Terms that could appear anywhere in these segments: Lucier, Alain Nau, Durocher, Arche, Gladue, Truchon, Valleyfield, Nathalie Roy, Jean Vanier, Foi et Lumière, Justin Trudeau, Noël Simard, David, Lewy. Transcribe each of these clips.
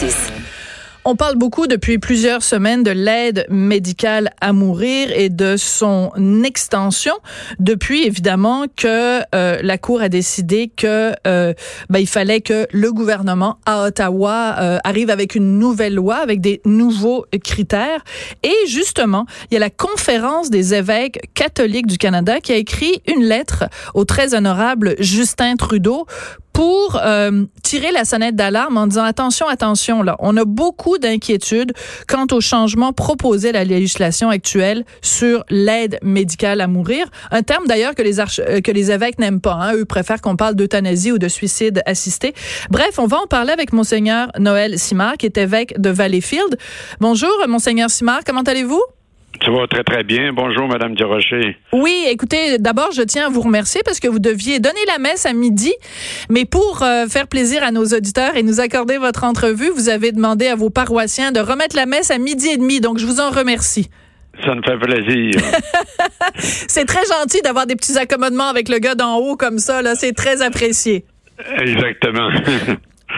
6. On parle beaucoup depuis plusieurs semaines de l'aide médicale à mourir et de son extension depuis évidemment que la Cour a décidé que il fallait que le gouvernement à Ottawa arrive avec une nouvelle loi, avec des nouveaux critères. Et justement, il y a la Conférence des évêques catholiques du Canada qui a écrit une lettre au très honorable Justin Trudeau pour tirer la sonnette d'alarme en disant attention là, on a beaucoup d'inquiétudes quant aux changements proposés à la législation actuelle sur l'aide médicale à mourir, un terme d'ailleurs que les évêques n'aiment pas, eux préfèrent qu'on parle d'euthanasie ou de suicide assisté. Bref, on va en parler avec Monseigneur Noël Simard qui est évêque de Valleyfield. Bonjour Monseigneur Simard, comment allez-vous? Ça va très, très bien. Bonjour, Madame Durocher. Oui, écoutez, d'abord, je tiens à vous remercier parce que vous deviez donner la messe à midi, mais pour faire plaisir à nos auditeurs et nous accorder votre entrevue, vous avez demandé à vos paroissiens de remettre la messe à 12h30, donc je vous en remercie. Ça me fait plaisir. C'est très gentil d'avoir des petits accommodements avec le gars d'en haut comme ça, là. C'est très apprécié. Exactement.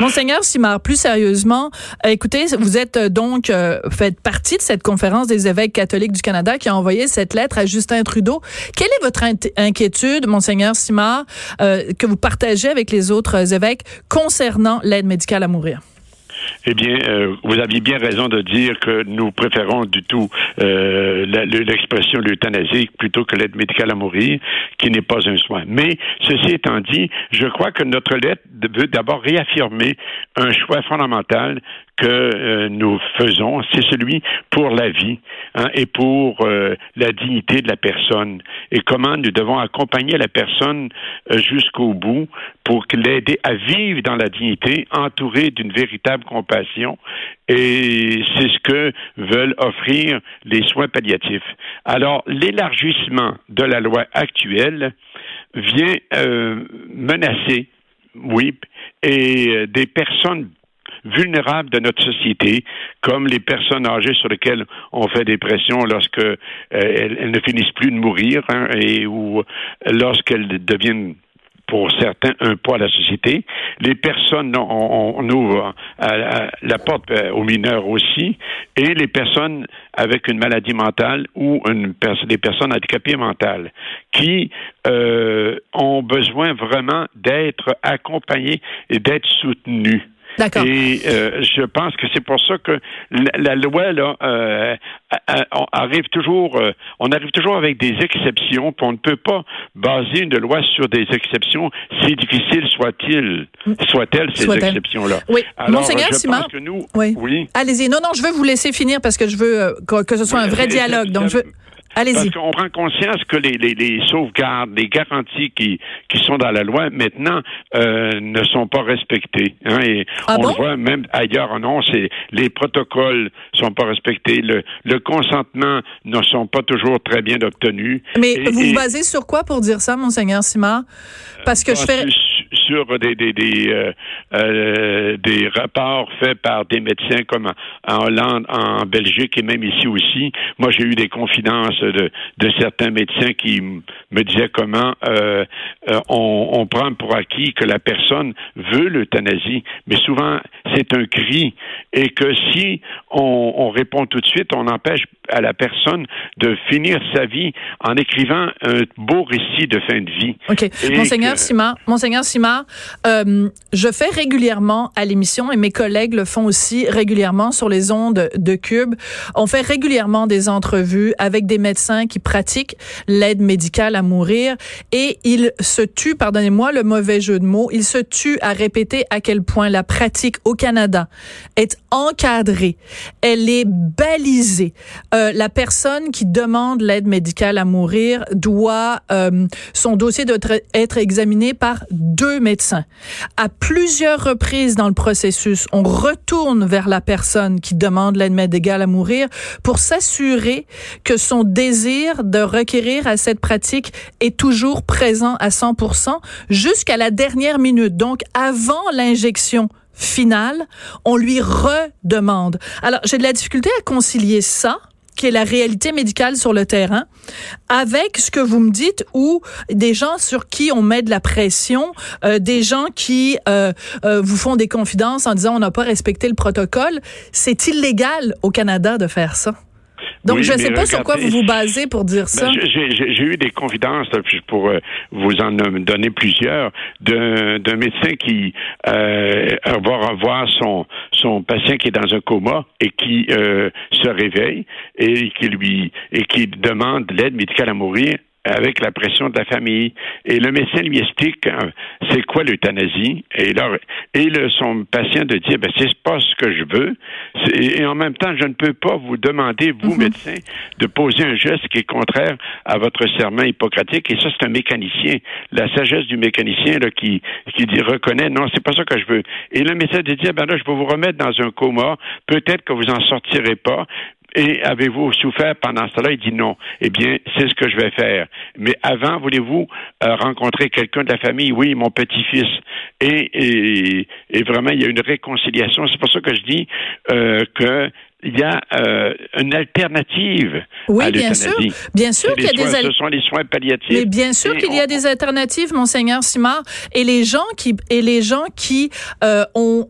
Monseigneur Simard, plus sérieusement, écoutez, vous êtes donc faites partie de cette conférence des évêques catholiques du Canada qui a envoyé cette lettre à Justin Trudeau. Quelle est votre inquiétude, Monseigneur Simard, que vous partagez avec les autres évêques concernant l'aide médicale à mourir? Eh bien, vous aviez bien raison de dire que nous préférons du tout l'expression l'euthanasie plutôt que l'aide médicale à mourir, qui n'est pas un soin. Mais, ceci étant dit, je crois que notre lettre veut d'abord réaffirmer un choix fondamental que nous faisons, c'est celui pour la vie et pour la dignité de la personne. Et comment nous devons accompagner la personne jusqu'au bout pour l'aider à vivre dans la dignité, entourée d'une véritable compassion. Et c'est ce que veulent offrir les soins palliatifs. Alors, l'élargissement de la loi actuelle vient menacer, oui, et des personnes vulnérables de notre société, comme les personnes âgées sur lesquelles on fait des pressions lorsque elles ne finissent plus de mourir et ou lorsqu'elles deviennent pour certains un poids à la société. Les personnes, on ouvre la porte aux mineurs aussi, et les personnes avec une maladie mentale ou des personnes handicapées mentales qui ont besoin vraiment d'être accompagnées et d'être soutenues. D'accord. Et je pense que c'est pour ça que la loi là on arrive toujours avec des exceptions, puis on ne peut pas baser une loi sur des exceptions, si difficile soit-elle. Exceptions là. Oui. Alors, Monseigneur Simard, oui. Allez-y. Non, je veux vous laisser finir parce que je veux que ce soit un vrai dialogue. Donc je veux... Allez-y. Parce qu'on prend conscience que les sauvegardes, les garanties qui sont dans la loi maintenant ne sont pas respectées. Et le voit même ailleurs. Non, les protocoles sont pas respectés. Le consentement ne sont pas toujours très bien obtenus. Mais vous basez sur quoi pour dire ça, Monseigneur Simard? Parce que sur des rapports faits par des médecins comme en Hollande, en Belgique et même ici aussi. Moi, j'ai eu des confidences de certains médecins qui me disaient comment on prend pour acquis que la personne veut l'euthanasie, mais souvent c'est un cri et que si on répond tout de suite, on empêche à la personne de finir sa vie en écrivant un beau récit de fin de vie. OK. Monseigneur Simard, je fais régulièrement à l'émission, et mes collègues le font aussi régulièrement sur les ondes de Cube, on fait régulièrement des entrevues avec des médecins qui pratiquent l'aide médicale à mourir et ils se tuent, pardonnez-moi le mauvais jeu de mots, ils se tuent à répéter à quel point la pratique au Canada est encadrée, elle est balisée. La personne qui demande l'aide médicale à mourir doit, son dossier doit être examiné par 2 médecins. À plusieurs reprises dans le processus, on retourne vers la personne qui demande l'aide médicale à mourir pour s'assurer que son désir de requérir à cette pratique est toujours présent à 100% jusqu'à la dernière minute. Donc, avant l'injection finale, on lui redemande. Alors, j'ai de la difficulté à concilier ça qui est la réalité médicale sur le terrain, avec ce que vous me dites, où des gens sur qui on met de la pression, des gens qui vous font des confidences en disant on n'a pas respecté le protocole, c'est illégal au Canada de faire ça. Donc, oui, je ne sais pas sur quoi vous vous basez pour dire ça. J'ai eu des confidences, pour vous en donner plusieurs, d'un médecin qui va revoir son patient qui est dans un coma et qui se réveille et qui demande l'aide médicale à mourir avec la pression de la famille. Et le médecin lui explique c'est quoi l'euthanasie. Son patient de dire c'est pas ce que je veux. Et en même temps, je ne peux pas vous demander, vous, médecin, de poser un geste qui est contraire à votre serment hippocratique. Et ça, c'est un mécanicien. La sagesse du mécanicien là, qui dit reconnaît, non, c'est pas ça que je veux. Et le médecin de dire je vais vous remettre dans un coma. Peut-être que vous en sortirez pas. Et avez-vous souffert pendant cela? Il dit non. Eh bien, c'est ce que je vais faire. Mais avant, voulez-vous rencontrer quelqu'un de la famille? Oui, mon petit-fils. Et vraiment, il y a une réconciliation. C'est pour ça que je dis que il y a une alternative à l'euthanasie. Oui, bien sûr qu'il y a des alternatives. Ce sont les soins palliatifs. Mais bien sûr qu'il y a des alternatives, Monseigneur Simard. Et les gens qui ont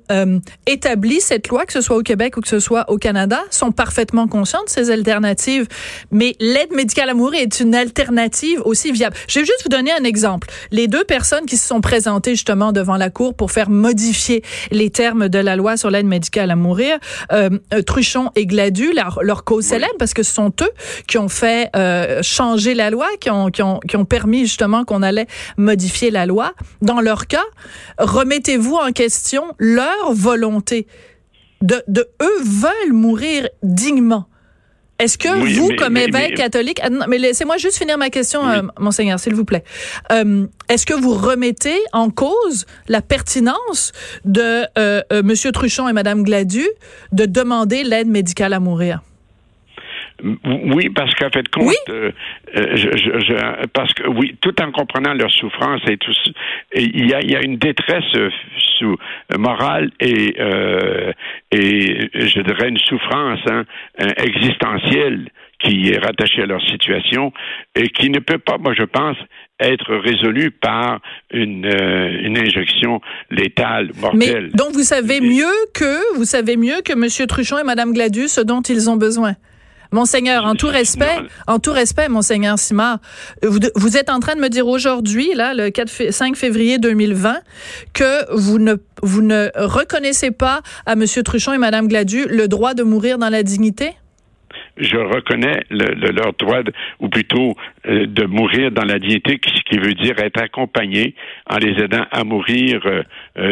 établi cette loi, que ce soit au Québec ou que ce soit au Canada, sont parfaitement conscients de ces alternatives. Mais l'aide médicale à mourir est une alternative aussi viable. Je vais juste vous donner un exemple. Les deux personnes qui se sont présentées justement devant la Cour pour faire modifier les termes de la loi sur l'aide médicale à mourir, Truchon et Gladue, leur cause célèbre, parce que ce sont eux qui ont fait changer la loi, qui ont permis justement qu'on allait modifier la loi. Dans leur cas, remettez-vous en question leur volonté. Eux veulent mourir dignement. Est-ce que vous, comme évêque catholique... Non, mais laissez-moi juste finir ma question, Monseigneur, s'il vous plaît. Est-ce que vous remettez en cause la pertinence de M. Truchon et Mme Gladue de demander l'aide médicale à mourir? Oui, parce qu'en fait, tout en comprenant leur souffrance et tout, il y a une détresse morale et je dirais une souffrance existentielle qui est rattachée à leur situation et qui ne peut pas, moi je pense, être résolue par une injection létale, mortelle. Mais, donc vous savez mieux que M. Truchon et Mme Gladue ce dont ils ont besoin. Monseigneur, en tout respect, Monseigneur Simard, vous êtes en train de me dire aujourd'hui, là, le 5 février 2020, que vous ne reconnaissez pas à M. Truchon et Mme Gladue le droit de mourir dans la dignité? Je reconnais leur droit, de mourir dans la dignité, ce qui veut dire être accompagné en les aidant à mourir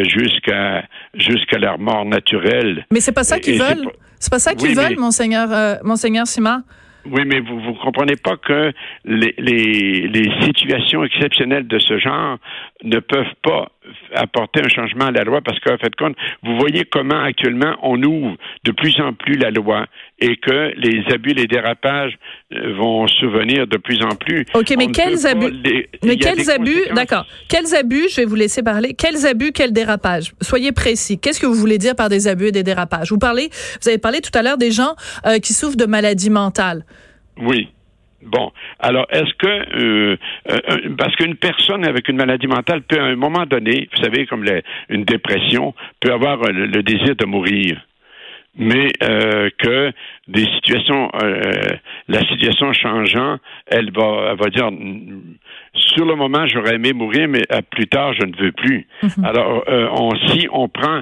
jusqu'à leur mort naturelle. Mais c'est pas ça qu'ils veulent. C'est pas ça qu'ils veulent, Monseigneur Simard. Oui, mais vous comprenez pas que les situations exceptionnelles de ce genre ne peuvent pas apporter un changement à la loi parce qu'en fait, vous voyez comment actuellement on ouvre de plus en plus la loi et que les abus, les dérapages vont survenir de plus en plus. OK, mais quels abus? D'accord. Quels abus? Je vais vous laisser parler. Quels abus, quels dérapages? Soyez précis. Qu'est-ce que vous voulez dire par des abus et des dérapages? Vous avez parlé tout à l'heure des gens qui souffrent de maladies mentales. Oui. Bon, alors est-ce que parce qu'une personne avec une maladie mentale peut à un moment donné, vous savez, comme une dépression, peut avoir le désir de mourir, mais que des situations, la situation changeant, elle va dire sur le moment j'aurais aimé mourir, mais plus tard je ne veux plus. Mm-hmm. Alors si on prend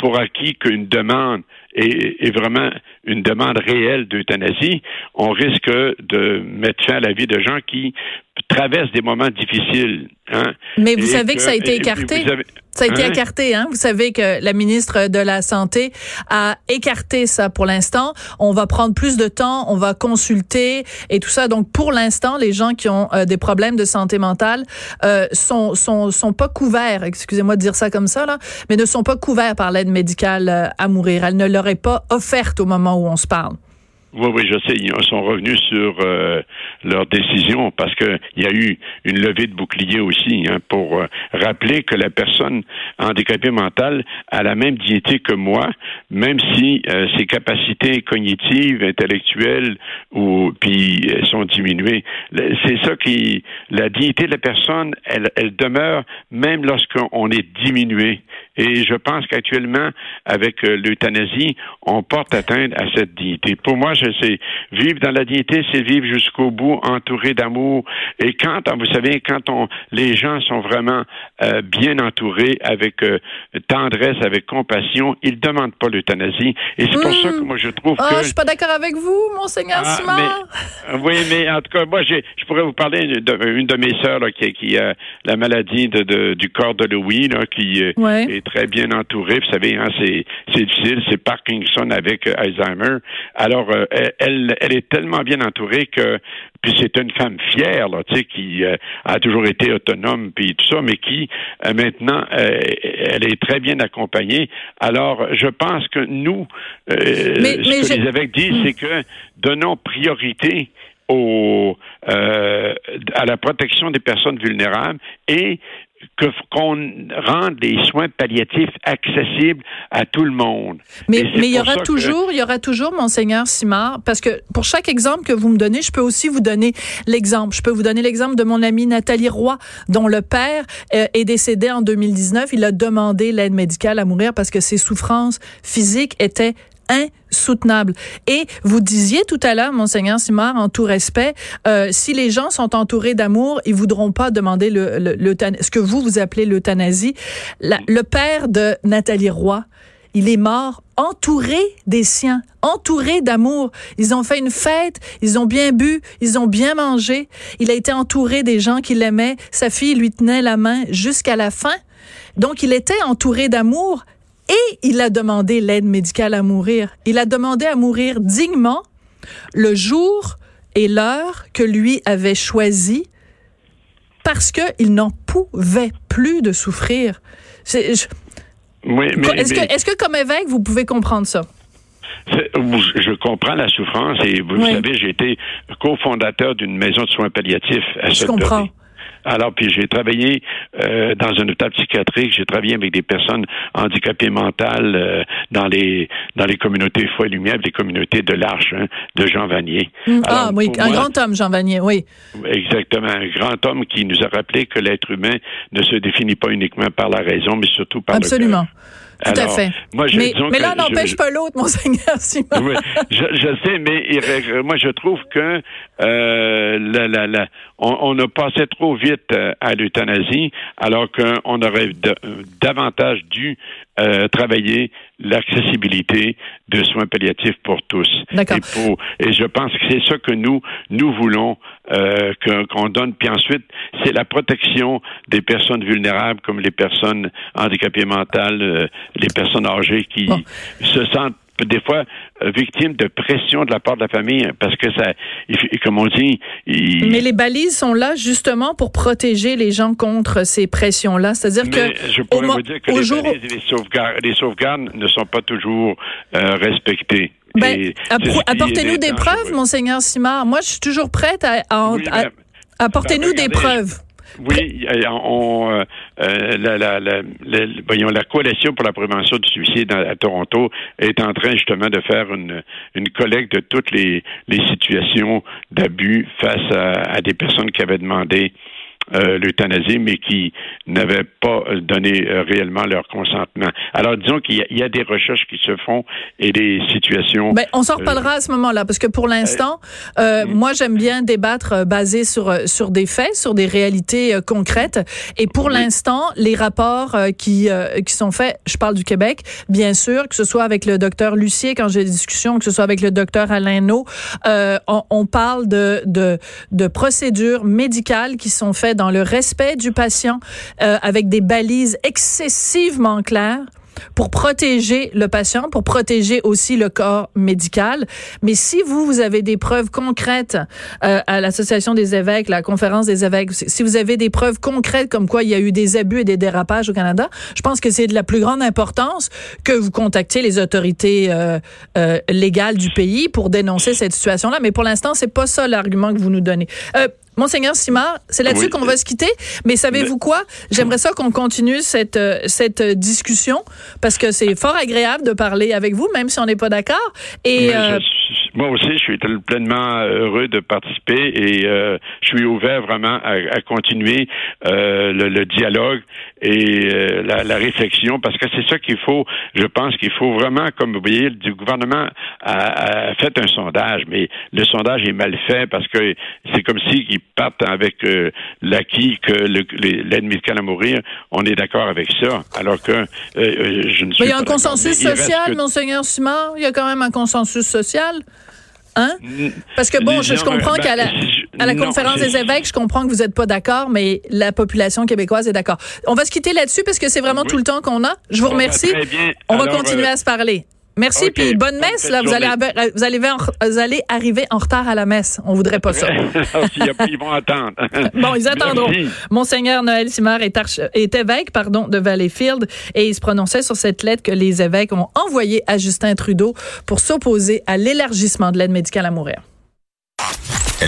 pour acquis qu'une demande est vraiment une demande réelle d'euthanasie, on risque de mettre fin à la vie de gens qui traversent des moments difficiles. Hein? Mais vous savez que ça a été écarté. Ça a été écarté, hein? Vous savez que la ministre de la Santé a écarté ça pour l'instant. On va prendre plus de temps, on va consulter et tout ça. Donc, pour l'instant, les gens qui ont des problèmes de santé mentale sont pas couverts, excusez-moi de dire ça comme ça, là, mais ne sont pas couverts par l'aide médicale à mourir. Elle ne leur est pas offerte au moment où on se parle. Oui, je sais. Ils sont revenus sur leur décision parce que il y a eu une levée de bouclier aussi pour rappeler que la personne handicapée mentale a la même diété que moi, même si ses capacités cognitives, intellectuelles ou puis sont diminuées. C'est ça qui la diété de la personne, elle demeure même lorsqu'on est diminué. Et je pense qu'actuellement, avec l'euthanasie, on porte atteinte à cette dignité. Pour moi, c'est vivre dans la dignité, c'est vivre jusqu'au bout, entouré d'amour. Et quand, vous savez, quand les gens sont vraiment bien entourés, avec tendresse, avec compassion, ils ne demandent pas l'euthanasie. Et c'est pour ça que moi, je trouve que... Je ne suis pas d'accord avec vous, Monseigneur Simard. Oui, mais en tout cas, moi, je pourrais vous parler d'une de mes sœurs là, qui a la maladie du corps de Lewy, là, qui est très bien entourée. Vous savez, c'est difficile, c'est Parkinson avec Alzheimer. Alors, elle est tellement bien entourée que, puis c'est une femme fière, là, tu sais, qui a toujours été autonome, puis tout ça, mais qui, maintenant, elle est très bien accompagnée. Alors, je pense que nous, ce que les évêques disent, c'est que donnons priorité à la protection des personnes vulnérables et qu'on rende les soins palliatifs accessibles à tout le monde. Mais il y aura toujours, Monseigneur Simard, parce que pour chaque exemple que vous me donnez, je peux aussi vous donner l'exemple. Je peux vous donner l'exemple de mon amie Nathalie Roy, dont le père est décédé en 2019. Il a demandé l'aide médicale à mourir parce que ses souffrances physiques étaient insoutenable. Et vous disiez tout à l'heure, Monseigneur Simard, en tout respect, si les gens sont entourés d'amour, ils voudront pas demander ce que vous appelez l'euthanasie. Le père de Nathalie Roy, il est mort entouré des siens, entouré d'amour. Ils ont fait une fête, ils ont bien bu, ils ont bien mangé. Il a été entouré des gens qui l'aimaient. Sa fille lui tenait la main jusqu'à la fin. Donc, il était entouré d'amour. Et il a demandé l'aide médicale à mourir. Il a demandé à mourir dignement le jour et l'heure que lui avait choisi parce qu'il n'en pouvait plus de souffrir. Est-ce que comme évêque, vous pouvez comprendre ça? Je comprends la souffrance et vous savez, j'ai été cofondateur d'une maison de soins palliatifs à cette durée. Je comprends. Alors, puis j'ai travaillé dans une hôpital psychiatrique, j'ai travaillé avec des personnes handicapées mentales dans les communautés Foi et Lumière, les communautés de l'Arche, de Jean Vanier. Alors, oui, un grand homme, Jean Vanier, oui. Exactement, un grand homme qui nous a rappelé que l'être humain ne se définit pas uniquement par la raison, mais surtout par le cœur. Tout à fait. Moi, mais l'un n'empêche pas l'autre, Monseigneur Simard. Oui, je sais, mais moi, je trouve que on a passé trop vite à l'euthanasie, alors qu'on aurait davantage dû travailler l'accessibilité de soins palliatifs pour tous. D'accord. Et je pense que c'est ça que nous voulons qu'on donne. Puis ensuite, c'est la protection des personnes vulnérables comme les personnes handicapées mentales, les personnes âgées qui se sentent des fois victimes de pression de la part de la famille parce que ça, comme on dit... Mais les balises sont là justement pour protéger les gens contre ces pressions-là. C'est-à-dire que... Je pourrais vous dire que les sauvegardes ne sont pas toujours respectées. Apportez-nous des preuves, Monseigneur Simard. Moi, je suis toujours prête à apportez-nous des preuves. Oui, la Coalition pour la prévention du suicide à Toronto est en train justement de faire une collecte de toutes les situations d'abus face à des personnes qui avaient demandé l'euthanasie, mais qui n'avaient pas donné réellement leur consentement. Alors, disons qu'il y a des recherches qui se font et des situations... on s'en reparlera à ce moment-là, parce que pour l'instant, moi, j'aime bien débattre basé sur des faits, sur des réalités concrètes. Et pour l'instant, les rapports qui sont faits, je parle du Québec, bien sûr, que ce soit avec le docteur Lucier, quand j'ai des discussions, que ce soit avec le docteur Alain Nau, on parle de procédures médicales qui sont faites dans le respect du patient, avec des balises excessivement claires. pour protéger le patient, pour protéger aussi le corps médical. Mais si vous avez des preuves concrètes à l'Association des évêques, la Conférence des évêques, si vous avez des preuves concrètes comme quoi il y a eu des abus et des dérapages au Canada, je pense que c'est de la plus grande importance que vous contactiez les autorités légales du pays pour dénoncer cette situation-là. Mais pour l'instant, c'est pas ça l'argument que vous nous donnez. Monseigneur Simard, c'est là-dessus qu'on va se quitter, mais savez-vous quoi? J'aimerais ça qu'on continue cette discussion, parce que c'est fort agréable de parler avec vous, même si on n'est pas d'accord. Et moi aussi, je suis pleinement heureux de participer et je suis ouvert vraiment à continuer le dialogue et la réflexion, parce que c'est ça qu'il faut, je pense qu'il faut vraiment, comme vous voyez, le gouvernement a fait un sondage, mais le sondage est mal fait parce que c'est comme s'ils partent avec l'acquis que l'aide médicale à mourir, on est d'accord avec ça, alors que je ne suis pas d'accord. Mais il y a un consensus social, Monseigneur Simard, il y a quand même un consensus social. Hein? Parce que bon, je comprends qu'à la conférence des évêques, je comprends que vous n'êtes pas d'accord, mais la population québécoise est d'accord. On va se quitter là-dessus parce que c'est vraiment tout le temps qu'on a. Je vous remercie. On va continuer à se parler. Merci, puis bonne messe. Là, vous allez arriver en retard à la messe. On voudrait pas ça. Ils vont attendre. Bon, ils attendront. Monseigneur Noël Simard est évêque de Valleyfield et il se prononçait sur cette lettre que les évêques ont envoyée à Justin Trudeau pour s'opposer à l'élargissement de l'aide médicale à mourir.